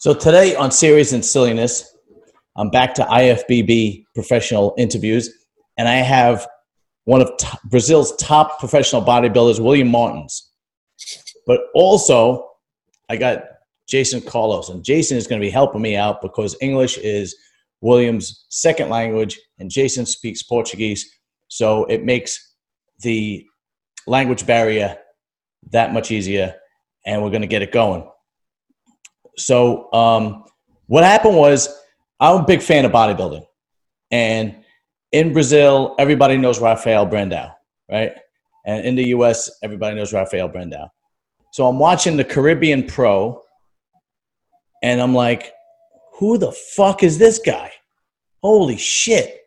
So today on Series and Silliness, I'm back to IFBB professional interviews, and I have one of Brazil's top professional bodybuilders, William Martins. But also, I got Jason Carlos, and Jason is going to be helping me out because English is William's second language, and Jason speaks Portuguese, so it makes the language barrier that much easier, and we're going to get it going. So what happened was, I'm a big fan of bodybuilding. And in Brazil, everybody knows Rafael Brandao, right? And in the US, everybody knows Rafael Brandao. So I'm watching the Caribbean Pro, and I'm like, who the fuck is this guy? Holy shit.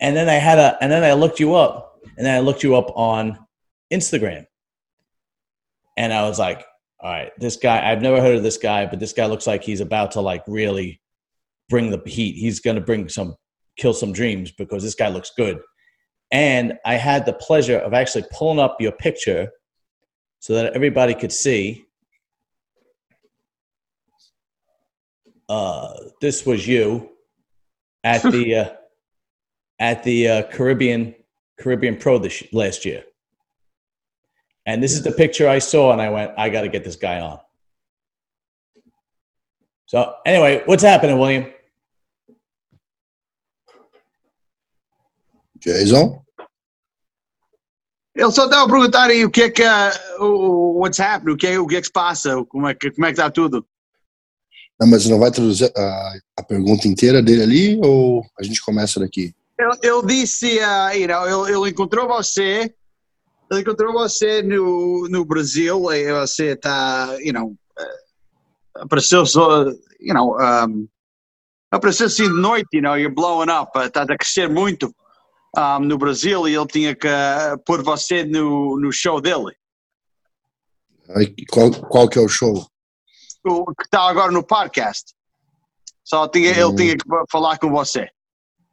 And then I looked you up, and then I looked you up on Instagram. And I was like, all right, this guy, I've never heard of this guy, but this guy looks like he's about to like really bring the heat. He's going to kill some dreams because this guy looks good. And I had the pleasure of actually pulling up your picture so that everybody could see. This was you at the Caribbean Pro last year. And this is the picture I saw, and I went, I got to get this guy on. So anyway, what's happening, William? Jason? Eu só estava a perguntar aí o que é que what's happening, o que é que se passa, como é que está tudo? Não, mas não vai traduzir a pergunta inteira dele ali, ou a gente começa daqui? Eu disse, ele encontrou você... Ele encontrou você no Brasil e você está, apareceu só, apareceu assim de noite, you're blowing up, está a crescer muito no Brasil e ele tinha que pôr você no show dele. Qual que é o show? O que está agora no podcast. Ele tinha que falar com você.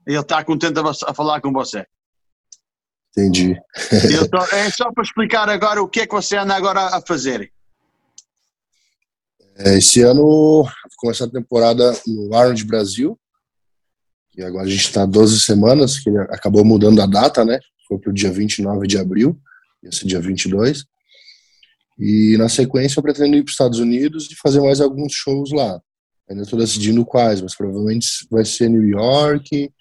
Ele está contente a falar com você. Entendi. É só para explicar agora o que é que você anda agora a fazer. Esse ano vou começar a temporada no Ironman Brasil. E agora a gente está 12 semanas, que acabou mudando a data, né? Foi para o dia 29 de abril, esse dia 22. E na sequência eu pretendo ir para os Estados Unidos e fazer mais alguns shows lá. Ainda estou decidindo quais, mas provavelmente vai ser New York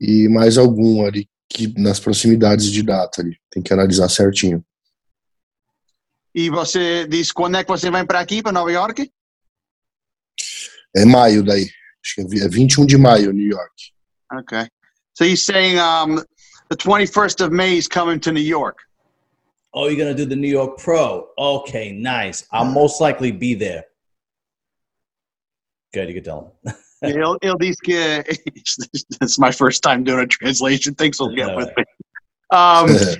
e mais algum ali. Que nas proximidades de data ali, tem que analisar certinho. E você disse quando é que você vai para aqui, para Nova York? É maio daí, acho que é 21 de maio, New York. Okay. So you're saying the 21st of May is coming to New York. Oh, you're going to do the New York Pro. Okay, nice. I'll most likely be there. Good, you can tell him. Ele disse que it's my first time doing a translation, thanks will get with me.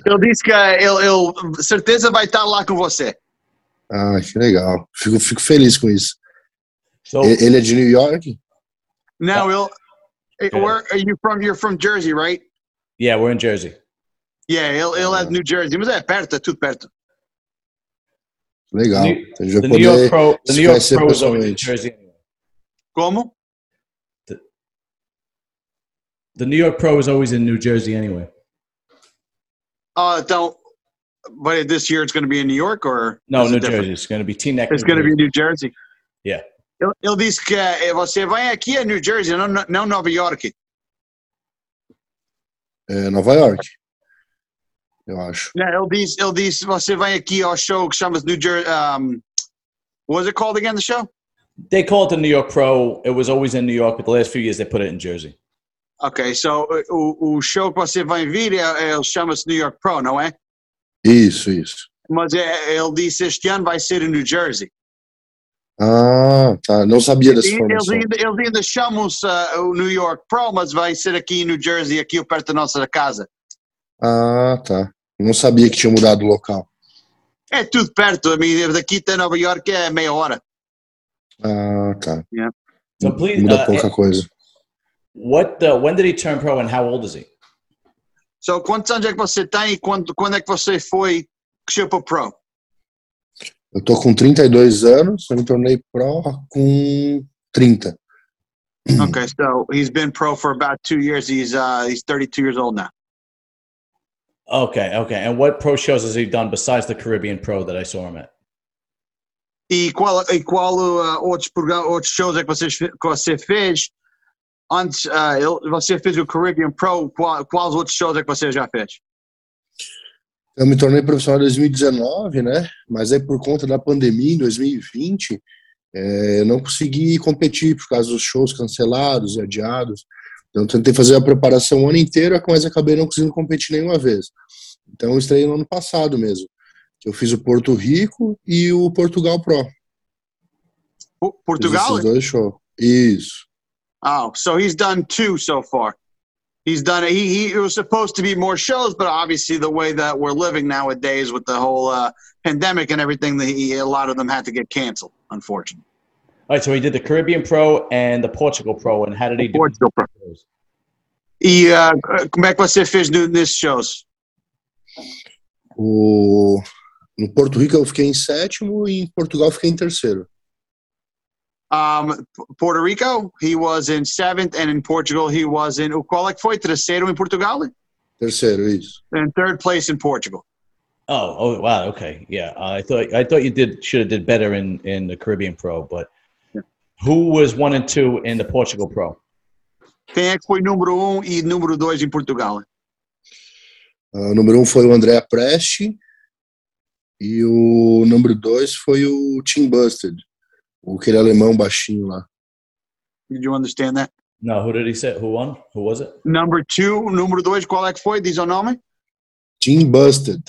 Ele disse que ele certeza vai estar lá com você. Ah, que legal. Fico feliz com isso. So, ele é de New York? No, where are you from? You're from Jersey, right? Yeah, we're in Jersey. Yeah, ele é de New Jersey, mas é perto, é tudo perto. Legal. Então, the New York Pro is over in Jersey. Como? The New York Pro is always in New Jersey anyway. But this year it's going to be in New York or? No, New Jersey. It's going to be Teaneck. It's going to be New Jersey. Yeah. Ele disse que você vai aqui a New Jersey, não Nova York. Nova York, eu acho. Não, ele disse você vai aqui ao show que chama New Jersey. What was it called again, the show? They called it the New York Pro. It was always in New York, but the last few years they put it in Jersey. Ok, so o show que você vai vir, ele chama-se New York Pro, não é? Isso. Mas ele disse este ano vai ser em New Jersey. Ah, tá, não sabia dessa informação. Eles ainda chamam-se o New York Pro, mas vai ser aqui em New Jersey, aqui perto da nossa casa. Ah, tá, não sabia que tinha mudado o local. É tudo perto, daqui até Nova York é meia hora. Ah, tá, yeah. So please, muda pouca coisa. When did he turn pro and how old is he? So, quantos anos é que você tem e quando é que você foi que chegou pro? Eu tô com 32 anos, eu me tornei pro com 30. Okay, so he's been pro for about 2 years. He's 32 years old now. Okay. And what pro shows has he done besides the Caribbean Pro that I saw him at? Outros shows que você fez antes. Você fez o Caribbean Pro. Quais outros shows que você já fez? Eu me tornei profissional em 2019, né? Mas aí por conta da pandemia, em 2020, eu não consegui competir por causa dos shows cancelados e adiados. Então, tentei fazer a preparação o ano inteiro, mas acabei não conseguindo competir nenhuma vez. Então, eu estreiei no ano passado mesmo. Eu fiz o Porto Rico e o Portugal Pro. Portugal? Fiz esses dois shows. Isso. Oh, so he's done two so far. He's done. It was supposed to be more shows, but obviously the way that we're living nowadays with the whole pandemic and everything, a lot of them had to get canceled, unfortunately. All right, so he did the Caribbean Pro and the Portugal Pro, and how did he do? Portugal Pro. E como é que você fez nesses shows? No Porto Rico eu fiquei em sétimo e em Portugal fiquei em terceiro. Puerto Rico, he was in seventh, and in Portugal, he was in. Qual é que foi? Terceiro em Portugal? Terceiro, isso. And third place in Portugal. Oh, wow, okay, yeah. I thought you should have did better in the Caribbean Pro, but yeah. Who was 1 and 2 in the Portugal Pro? Quem é que foi número 1 e número 2 em Portugal? Número 1 foi o Andrea Presti e o número 2 foi o Tim Busted. Aquele alemão baixinho lá. Did you understand that? No, who did he say? Who won? Who was it? Número 2, qual é que foi? Diz o nome? Tim Busted.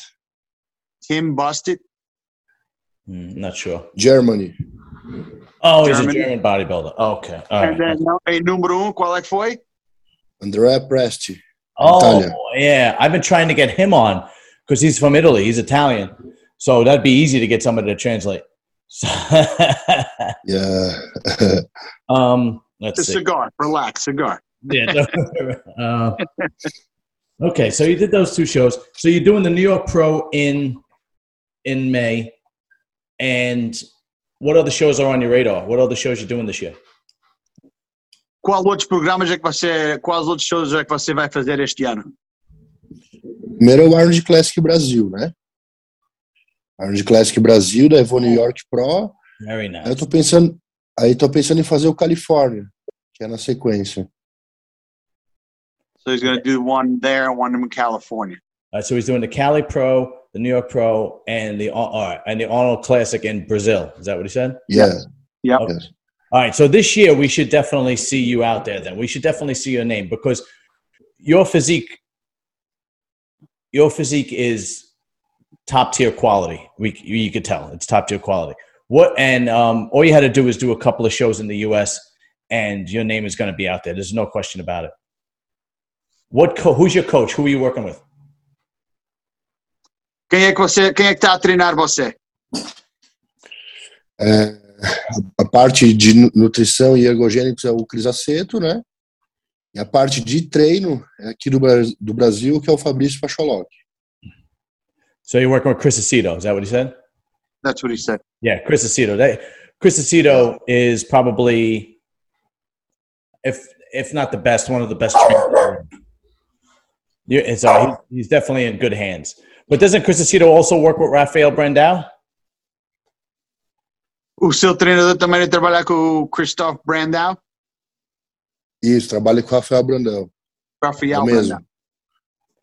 Tim Busted? Not sure. Germany. Oh, he's Germany. A German bodybuilder. Okay. All right. And then, número 1, qual é que foi? Andrea Presti. Oh, Italian. Yeah. I've been trying to get him on because he's from Italy. He's Italian. So that'd be easy to get somebody to translate. Yeah. Let's see. Cigar. Relax. Cigar. Yeah. Okay. So you did those two shows. So you're doing the New York Pro in May, and what other shows are on your radar? What other shows you're doing this year? Quais outros shows é que você vai fazer este ano? Primeiro é o Arnold Classic Brasil, né? Arnold Classic Brasil, daí vou New York Pro. Very nice. Aí tô pensando em fazer o Califórnia, que é na sequência. So he's going to do one there and one in California. So he's doing the Cali Pro, the New York Pro, and the Arnold Classic in Brazil. Is that what he said? Yeah. Yep. Okay. All right. So this year we should definitely see you out there then. We should definitely see your name because your physique is top-tier quality. You could tell it's top-tier quality. All you had to do is do a couple of shows in the U.S. and your name is going to be out there. There's no question about it. Who's your coach? Who are you working with? Quem é que tá a treinar você? A parte de nutrição e ergogênicos é o Cris Aceto, né? E a parte de treino é aqui do Brasil, que é o Fabrício Facholotti. So you're working with Cris Aceto, is that what he said? That's what he said. Yeah, Cris Aceto. Cris Aceto is probably, if not the best, one of the best trainers. He's definitely in good hands. But doesn't Cris Aceto also work with Rafael Brandao? O seu treinador também trabalha com o Christoph Brandao? Isso, trabalha com o Rafael Brandao. Rafael Brandao.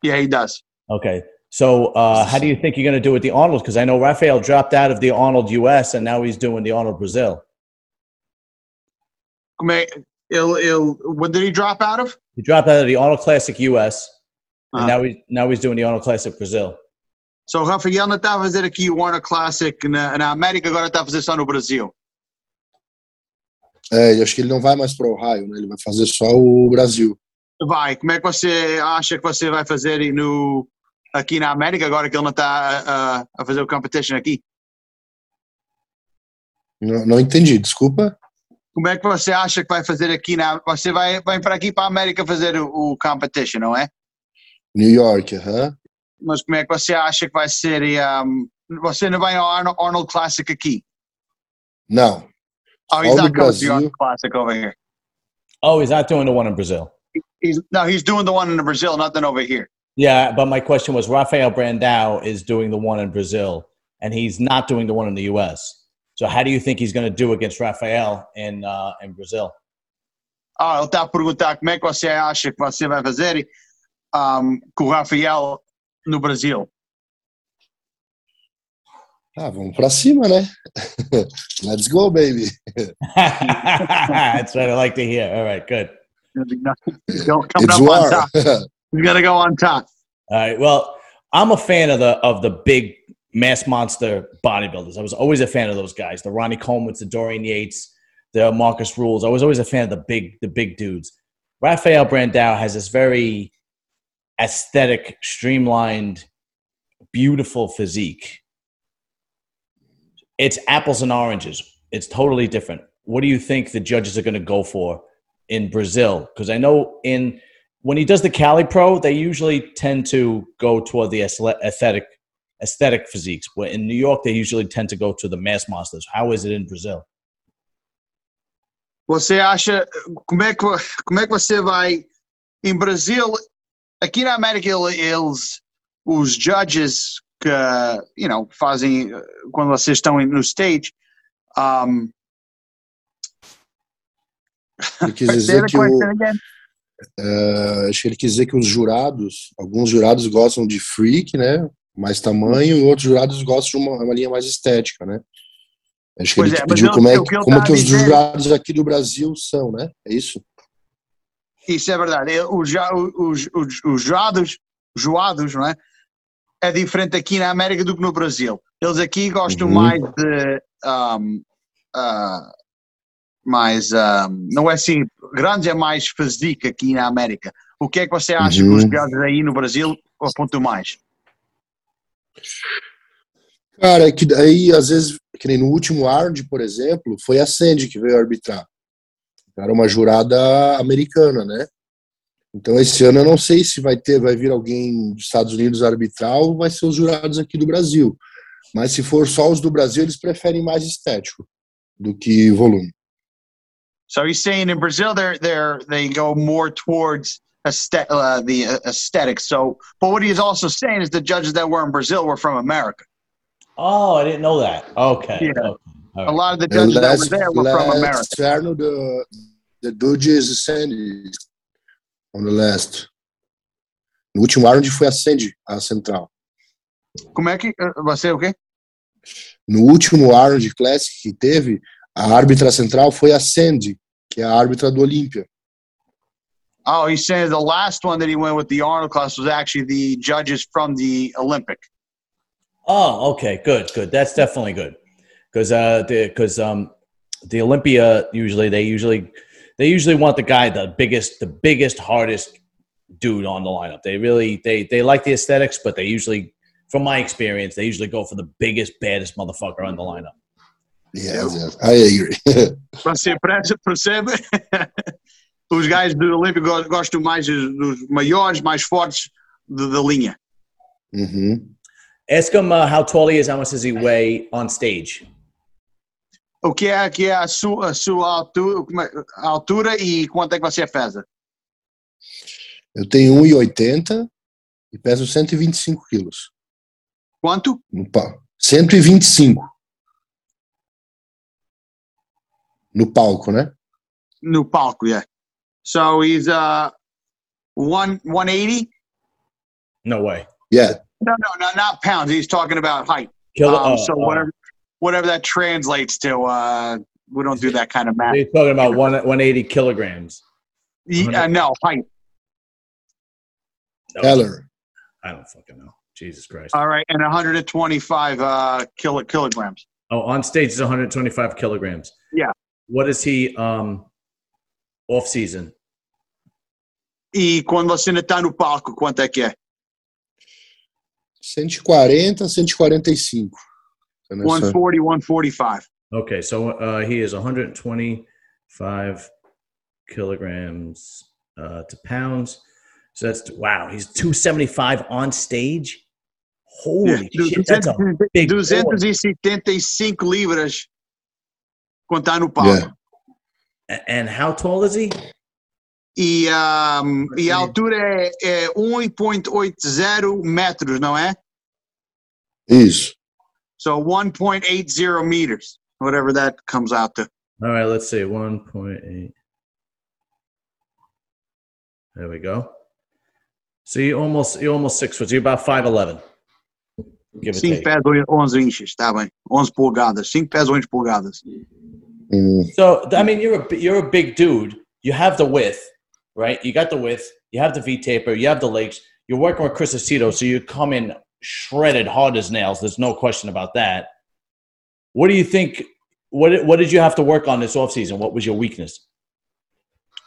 Yeah, he does. Okay. So how do you think you're going to do with the Arnold? Because I know Rafael dropped out of the Arnold US, and now he's doing the Arnold Brazil. What did he drop out of? He dropped out of the Arnold Classic US, and now he's doing the Arnold Classic Brazil. So Rafael não está a fazer aqui o Arnold Classic na América, agora está a fazer só no Brasil. Eu acho que ele não vai mais para o Ohio, né? Ele vai fazer só o Brasil. Vai. Como é que você acha que você vai fazer aqui na América agora que ele não está a fazer o competition aqui? Não entendi, desculpa. Como é que você acha que vai fazer aqui você vai para aqui para a América fazer o competition, não é? New York, Mas como é que você acha que vai ser? Você não vai ao Arnold Classic aqui? Não. Oh, he's not going to the New York Classic over here. Oh, he's not doing the one in Brazil. He's doing the one in Brazil, nothing over here. Yeah, but my question was, Rafael Brandao is doing the one in Brazil, and he's not doing the one in the U.S. So how do you think he's going to do against Rafael in Brazil? Ah, ele está a perguntar como é que você acha que você vai fazer com o Rafael no Brasil. Ah, vamos pra cima, né? Let's go, baby. That's what I like to hear. All right, good. It's war. We're going to go on top. All right, well, I'm a fan of the big mass monster bodybuilders. I was always a fan of those guys, the Ronnie Coleman, the Dorian Yates, the Marcus Rules. I was always a fan of the big dudes. Rafael Brandao has this very aesthetic, streamlined, beautiful physique. It's apples and oranges. It's totally different. What do you think the judges are going to go for in Brazil? Because I know when he does the Cali Pro, they usually tend to go toward the aesthetic physiques. Where in New York, they usually tend to go to the mass monsters. How is it in Brazil? Você acha como é que você vai em Brasil? Aqui na América eles os judges que, you know, fazem quando vocês estão no stage. Ele quis dizer que acho que ele quis dizer que os jurados, alguns jurados gostam de freak, né, mais tamanho, e outros jurados gostam de uma linha mais estética, né. Acho que ele pediu como que os jurados aqui do Brasil são, né, é isso? Isso é verdade. Os jurados, não é? É diferente aqui na América do que no Brasil. Eles aqui gostam mais de não é assim, grande é mais física aqui na América. O que é que você acha que os jurados aí no Brasil apontam mais? Cara, é que daí às vezes, que nem no último round, por exemplo, foi a Sandy que veio arbitrar. Era uma jurada americana, né? Então, esse ano eu não sei se vai vir alguém dos Estados Unidos arbitrar ou vai ser os jurados aqui do Brasil. Mas se for só os do Brasil, eles preferem mais estético do que volume. So he's saying in Brazil they go more towards the aesthetics. So, but what he's also saying is the judges that were in Brazil were from America. Oh, I didn't know that. Okay. Yeah. Okay. Right. A lot of the judges that were there were from America. Arnold, the judges Sandy. On the last. No último round foi a Sandy, a central. Como é que você o quê? No último round Classic que teve, a árbitra central foi a Sandy, que é a árbitra do Olympia. Oh, he's saying the last one that he went with the Arnold class was actually the judges from the Olympic. Oh, okay, good. That's definitely good, because the Olympia usually they want the guy, the biggest, hardest dude on the lineup. They really, they like the aesthetics, but they usually, from my experience, they usually go for the biggest, baddest motherfucker on the lineup. Yeah, I agree. Você percebe? Os guys do Olímpico gostam mais dos maiores, mais fortes da linha. Ask him how tall he is, how much does he weigh on stage? O que é a sua altura e quanto é que você pesa? Eu tenho 1,80 e peso 125 quilos. Quanto? 125. No palco, né? No palco, yeah. So he's 180? No way. Yeah. No, not pounds. He's talking about height. Whatever that translates to, we don't do that kind of math. You're talking about 180 kilograms. Yeah, no, height. No. Heller. I don't fucking know. Jesus Christ. All right, and 125 kilograms. Oh, on stage is 125 kilograms. Yeah. What is he off season? E quando você está no palco, quanto é que é? 140, 145. 140, 145. Okay, so he is 125 kilograms to pounds. So that's, wow, he's 275 on stage? Holy shit, that's a big 275 libras when down to power. Yeah. And how tall is he? E a altura é 1.80 metros, não é? Isso. So 1.80 meters, whatever that comes out to. All right, let's see, 1.8. There we go. So you almost 6 foot. You're about 5'11". 5 pés 11 inches, tá bem? 11 polegadas. 5 pés 11 polegadas. So I mean, you're a big dude. You have the width, right? You got the width. You have the V taper. You have the legs. You're working with Cris Aceto, so you come in shredded, hard as nails. There's no question about that. What do you think? What did you have to work on this offseason? What was your weakness?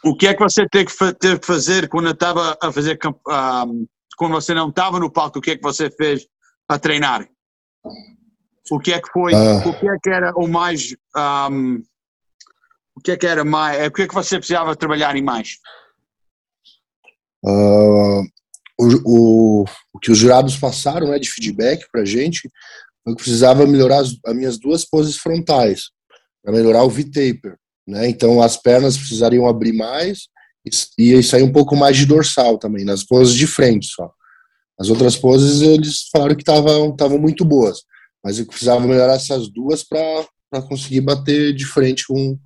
O que é que você teve que fazer quando estava a fazer quando você não estava no palco? O que é que você fez a treinar? O que é que foi? O que é que era o mais? O que é que era mais? O que é que você precisava trabalhar em mais? O que os jurados passaram, né, de feedback para a gente, eu precisava melhorar as minhas duas poses frontais para melhorar o V-taper, né? Então as pernas precisariam abrir mais e sair um pouco mais de dorsal também nas poses de frente só. As outras poses eles falaram que estavam muito boas, mas eu precisava melhorar essas duas para conseguir bater de frente com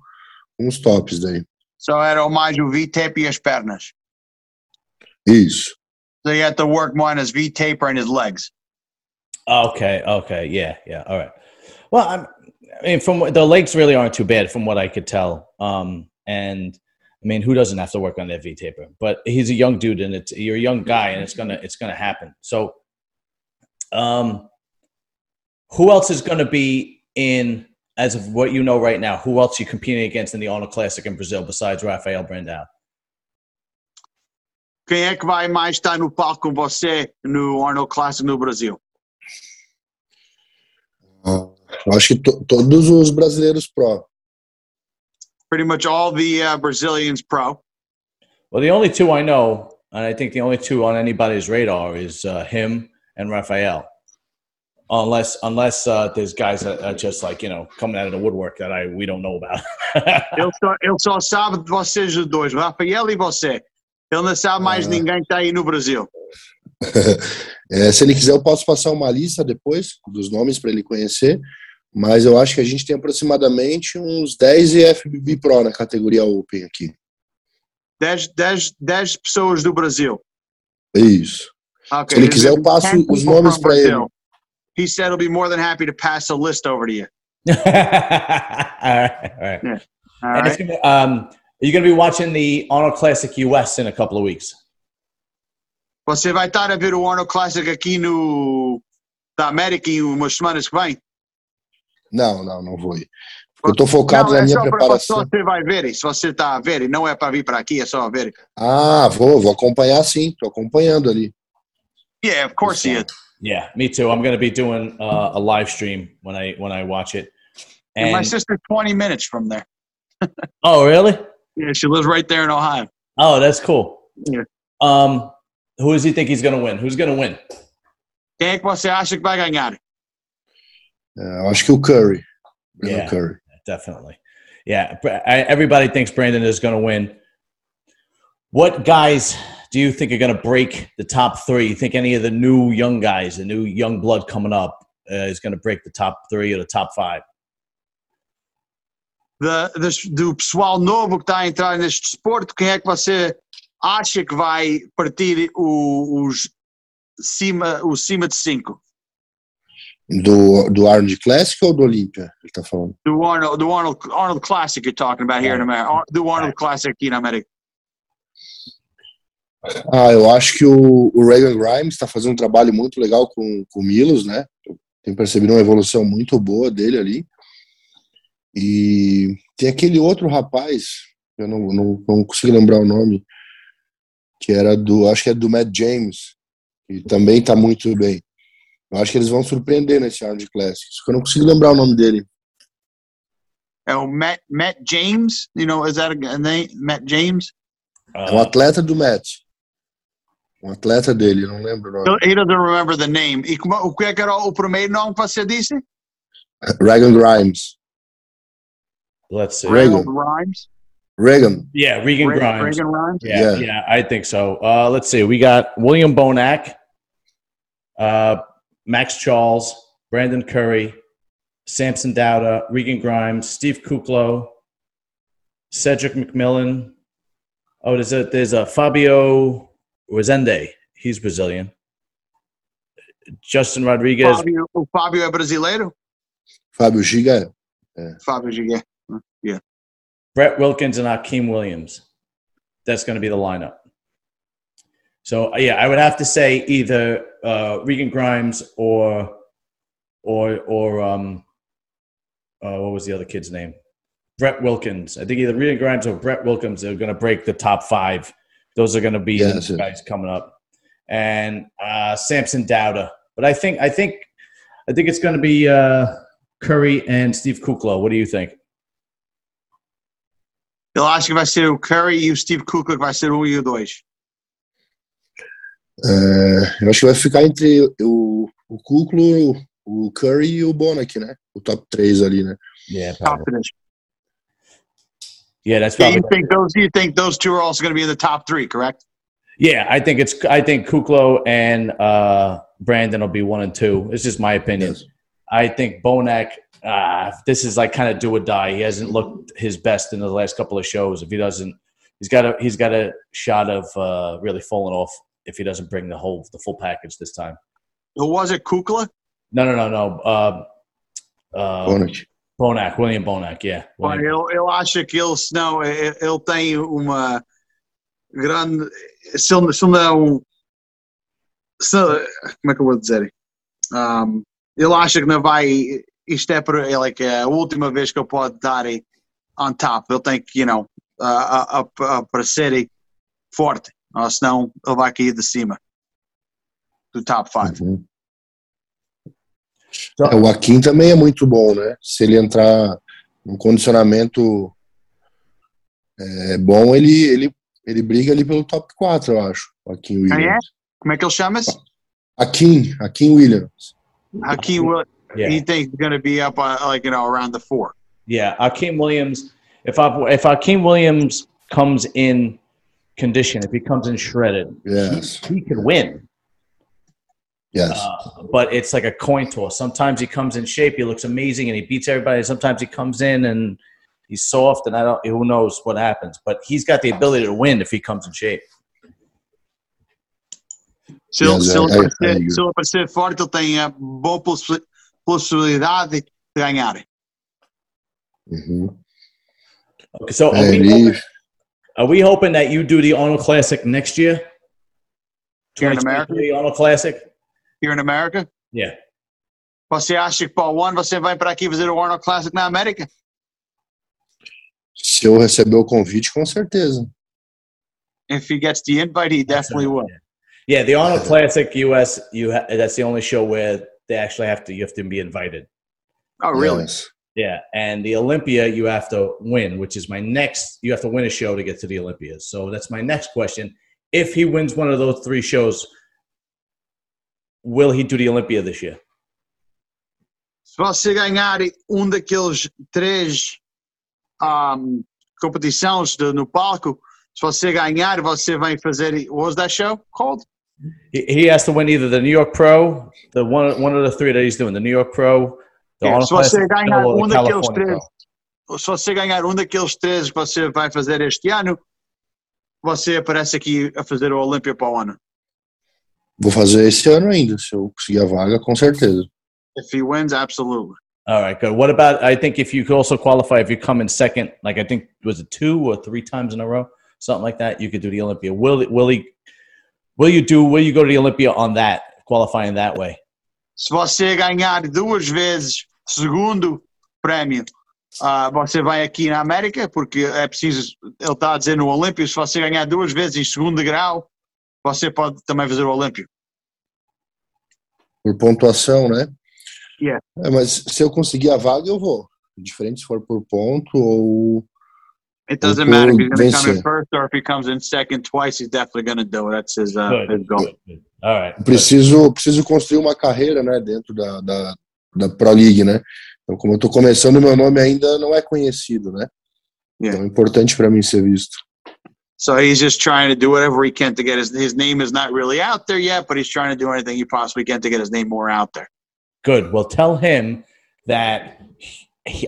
os tops daí. Só era mais o V-taper e as pernas. Isso. So you had to work more on his V-taper and his legs. Okay, yeah, all right. Well, I mean, from the legs really aren't too bad from what I could tell. And I mean, who doesn't have to work on their V-taper? But he's a young dude, and you're a young guy, and it's gonna happen. So, who else is gonna be in, as of what you know right now? Who else are you competing against in the Arnold Classic in Brazil besides Rafael Brandao? Quem é que vai mais estar no palco com você no Arnold Classic no Brasil? Eu acho que todos os brasileiros pro. Pretty much all the Brazilians pro. Well, the only two I know, and I think the only two on anybody's radar is him and Rafael. Unless there's guys that are just like, you know, coming out of the woodwork that we don't know about. Eu só sabe de vocês os dois, Rafael e você. Ele não sabe mais ninguém que está aí no Brasil. Se ele quiser, eu posso passar uma lista depois dos nomes para ele conhecer, mas eu acho que a gente tem aproximadamente uns 10 IFBB Pro na categoria Open aqui. 10 pessoas do Brasil. Isso. Okay. Se ele quiser, eu passo os nomes para ele. He said he'll be more than happy to pass a list over to you. All right. Yeah. All right. Are you going to be watching the Arnold Classic US in a couple of weeks? Você vai estar a ver o Arnold Classic aqui no da América em umas semanas que vem? Não vou ir. Eu estou focado na minha preparação. Só você vai ver, se você está a ver, não é para vir para aqui, é só a ver. Ah, vou acompanhar sim, estou acompanhando ali. Yeah, of course he is. Yeah, me too. I'm going to be doing a live stream when I watch it. And my sister's 20 minutes from there. Oh, really? Yeah, she lives right there in Ohio. Oh, that's cool. Yeah. Who does he think he's going to win? Who's going to win? Quem é que você acha que vai ganhar? Eu acho que o Curry. Yeah, Curry. Definitely. Yeah, everybody thinks Brandon is going to win. What guys do you think are going to break the top three? You think any of the new young guys, the new young blood coming up, is going to break the top three or the top five? Do pessoal novo que está a entrar neste desporto, quem é que você acha que vai partir os cima de 5? Do Arnold Classic ou do Olympia? Ele está falando. Do Arnold Classic you're talking about here in America. Do Arnold Classic aqui na América. Eu acho que o Reagan Grimes está fazendo um trabalho muito legal com o Milos, né? Tenho percebido uma evolução muito boa dele ali. E tem aquele outro rapaz, eu não consigo lembrar o nome, que era acho que é do Matt James, e também tá muito bem. Eu acho que eles vão surpreender nesse Arnold Classic, só que eu não consigo lembrar o nome dele. É o Matt James? You know, is that a name? Matt James? É um atleta do Matt. Um atleta dele, eu não lembro o nome. He doesn't remember the name. E o que era o primeiro nome que você disse? Reagan Grimes. Let's see. Reagan Grimes. Reagan Grimes. Reagan Grimes. Yeah, I think so. Let's see. We got William Bonac, Max Charles, Brandon Curry, Samson Dauda, Reagan Grimes, Steve Kuklo, Cedric McMillan. Oh, there's a Fabio Resende. He's Brazilian. Justin Rodriguez. Fabio é brasileiro? Fabio Giga. Yeah. Fabio Giga. Yeah. Brett Wilkins and Akeem Williams. That's going to be the lineup. So, yeah, I would have to say either Reagan Grimes or what was the other kid's name? Brett Wilkins. I think either Reagan Grimes or Brett Wilkins are going to break the top five. Those are going to be the guys coming up, and Samson Dauda. But I think it's going to be Curry and Steve Kuklo. What do you think? Ele acha que vai ser o Curry e o Steve Kuklo que vai ser um e o dois. Eu acho que vai ficar entre o Kuklo, o Curry e o Bonac, né? O top 3 ali, né? Yeah, top 3. Yeah, that's probably. You think those two are also going to be in the top 3, correct? Yeah, I think Kuklo and Brandon will be 1 and 2. It's just my opinion. Yes. I think Bonac. This is like kind of do or die. He hasn't looked his best in the last couple of shows. If he doesn't, he's got a shot of really falling off if he doesn't bring the full package this time. Who was it, Kukla? No. Bonac. Bonac, William Bonac, yeah. Olha, eu acho que ele tem uma grande, se não, como é que eu vou dizer? Ele acha que não vai, isto é para ele que é a última vez que eu posso dar on top. Ele tem que, aparecer forte, senão ele vai cair de cima do top 5. Uh-huh. O Akeem também é muito bom, né? Se ele entrar num condicionamento bom, ele briga ali pelo top 4, eu acho. O Akeem Williams. Ah, é? Como é que ele chama-se? Akeem Williams. Akeem Williams. Yeah. He thinks going to be up around the 4. Yeah, Akeem Williams. If Akeem Williams comes in condition, if he comes in shredded, yes, he could win. Yes. But it's like a coin toss. Sometimes he comes in shape, he looks amazing, and he beats everybody. Sometimes he comes in and he's soft, and who knows what happens. But he's got the ability to win if he comes in shape. Se ele aparecer forte, ele tem boa possibilidade de ganhar. So are we hoping that you do the Arnold Classic next year? Here in America? The Arnold Classic? Here in America? Yeah. Você acha que para o ano você vai para aqui fazer o Arnold Classic na América? Se eu receber o convite, com certeza. If he gets the invite, he definitely will. Yeah, the Arnold Classic US, that's the only show where they actually you have to be invited. Oh, really? Yes. Yeah, and the Olympia you have to win, which is you have to win a show to get to the Olympia. So that's my next question. If he wins one of those 3 shows, will he do the Olympia this year? Se você ganhar daqueles 3 competições no palco, se você ganhar, você vai fazer. What was that show called? He has to win either the New York Pro, the one of the 3 that he's doing, the New York Pro, the Arnold Classic, or the California Pro. Se você ganhar daqueles 3 que você vai fazer este ano, você aparece aqui a fazer o Olympia para o ano. Vou fazer esse ano ainda, se eu conseguir a vaga, com certeza. If he wins, absolutely. All right, good. What about, I think if you could also qualify, if you come in second, like I think, was it 2 or 3 times in a row? Something like that, you could do the Olympia. Will you go to the Olympia on that, qualifying that way? Se você ganhar 2 vezes segundo prêmio, você vai aqui na América, porque é preciso, ele está a dizer no Olympia, se você ganhar 2 vezes em segundo grau, você pode também fazer o Olympia. Por pontuação, né? Yeah. Mas se eu conseguir a vaga, eu vou. Diferente se for por ponto ou... It doesn't matter if he's going to come in first or if he comes in second twice, he's definitely going to do it. That's his goal. Good. All right. Preciso construir uma carreira, né, dentro da Pro League, né? Então, como eu estou começando, meu nome ainda não é conhecido, né? Yeah. Então é importante para mim ser visto. So he's just trying to do whatever he can to get his name is not really out there yet, but he's trying to do anything he possibly can to get his name more out there. Good. Well, tell him that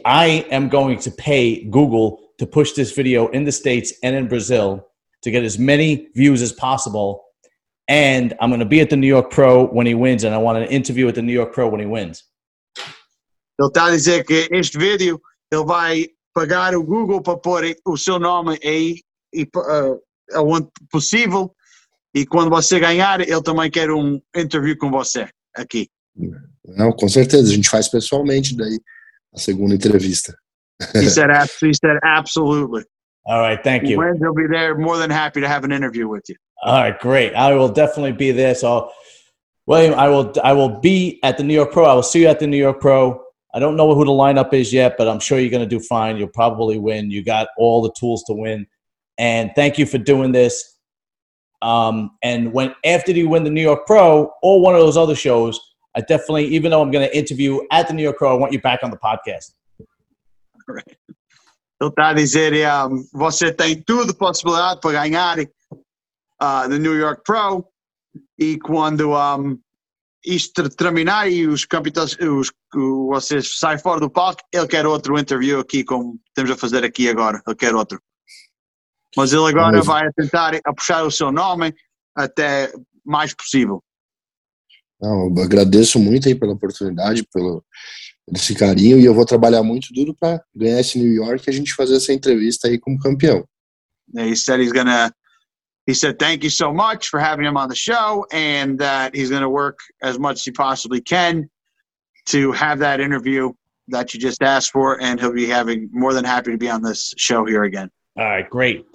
I am going to pay Google to push this video in the States and in Brazil to get as many views as possible. And I'm going to be at the New York Pro when he wins, and I want an interview at the New York Pro when he wins. Ele está a dizer que este vídeo ele vai pagar o Google para pôr o seu nome aí aonde possível, e quando você ganhar, ele também quer interview com você aqui. Não, com certeza, a gente faz pessoalmente daí a segunda entrevista. He said absolutely. All right, thank you. When he'll be there, more than happy to have an interview with you. All right, great. I will definitely be there. So, William, I will be at the New York Pro. I will see you at the New York Pro. I don't know who the lineup is yet, but I'm sure you're going to do fine. You'll probably win. You got all the tools to win. And thank you for doing this. And when after you win the New York Pro or one of those other shows, I definitely, even though I'm going to interview at the New York Pro, I want you back on the podcast. All right. Ele está a dizer, você tem tudo possibilidade para ganhar the New York Pro, e quando isto terminar e os capitães, vocês saem fora do palco, ele quer outro interview aqui, como estamos a fazer aqui agora, ele quer outro. Mas ele agora vai tentar puxar o seu nome até mais possível. Não, eu agradeço muito aí pela oportunidade, desse carinho, e eu vou trabalhar muito duro para ganhar esse New York e a gente fazer essa entrevista aí como campeão. He said thank you so much for having him on the show, and that he's going to work as much as he possibly can to have that interview that you just asked for, and he'll be more than happy to be on this show here again. All right, great.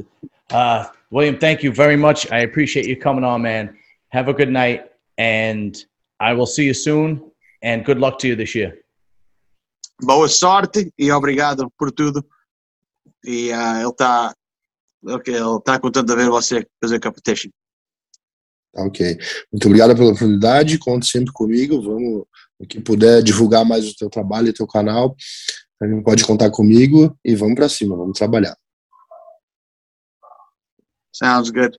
William, thank you very much. I appreciate you coming on, man. Have a good night, and I will see you soon, and good luck to you this year. Boa sorte e obrigado por tudo. E ele tá contando de ver você fazer competition. Ok. Muito obrigado pela oportunidade. Conte sempre comigo. Vamos, o que puder, divulgar mais o teu trabalho e teu canal. Também pode contar comigo e vamos para cima. Vamos trabalhar. Sounds good.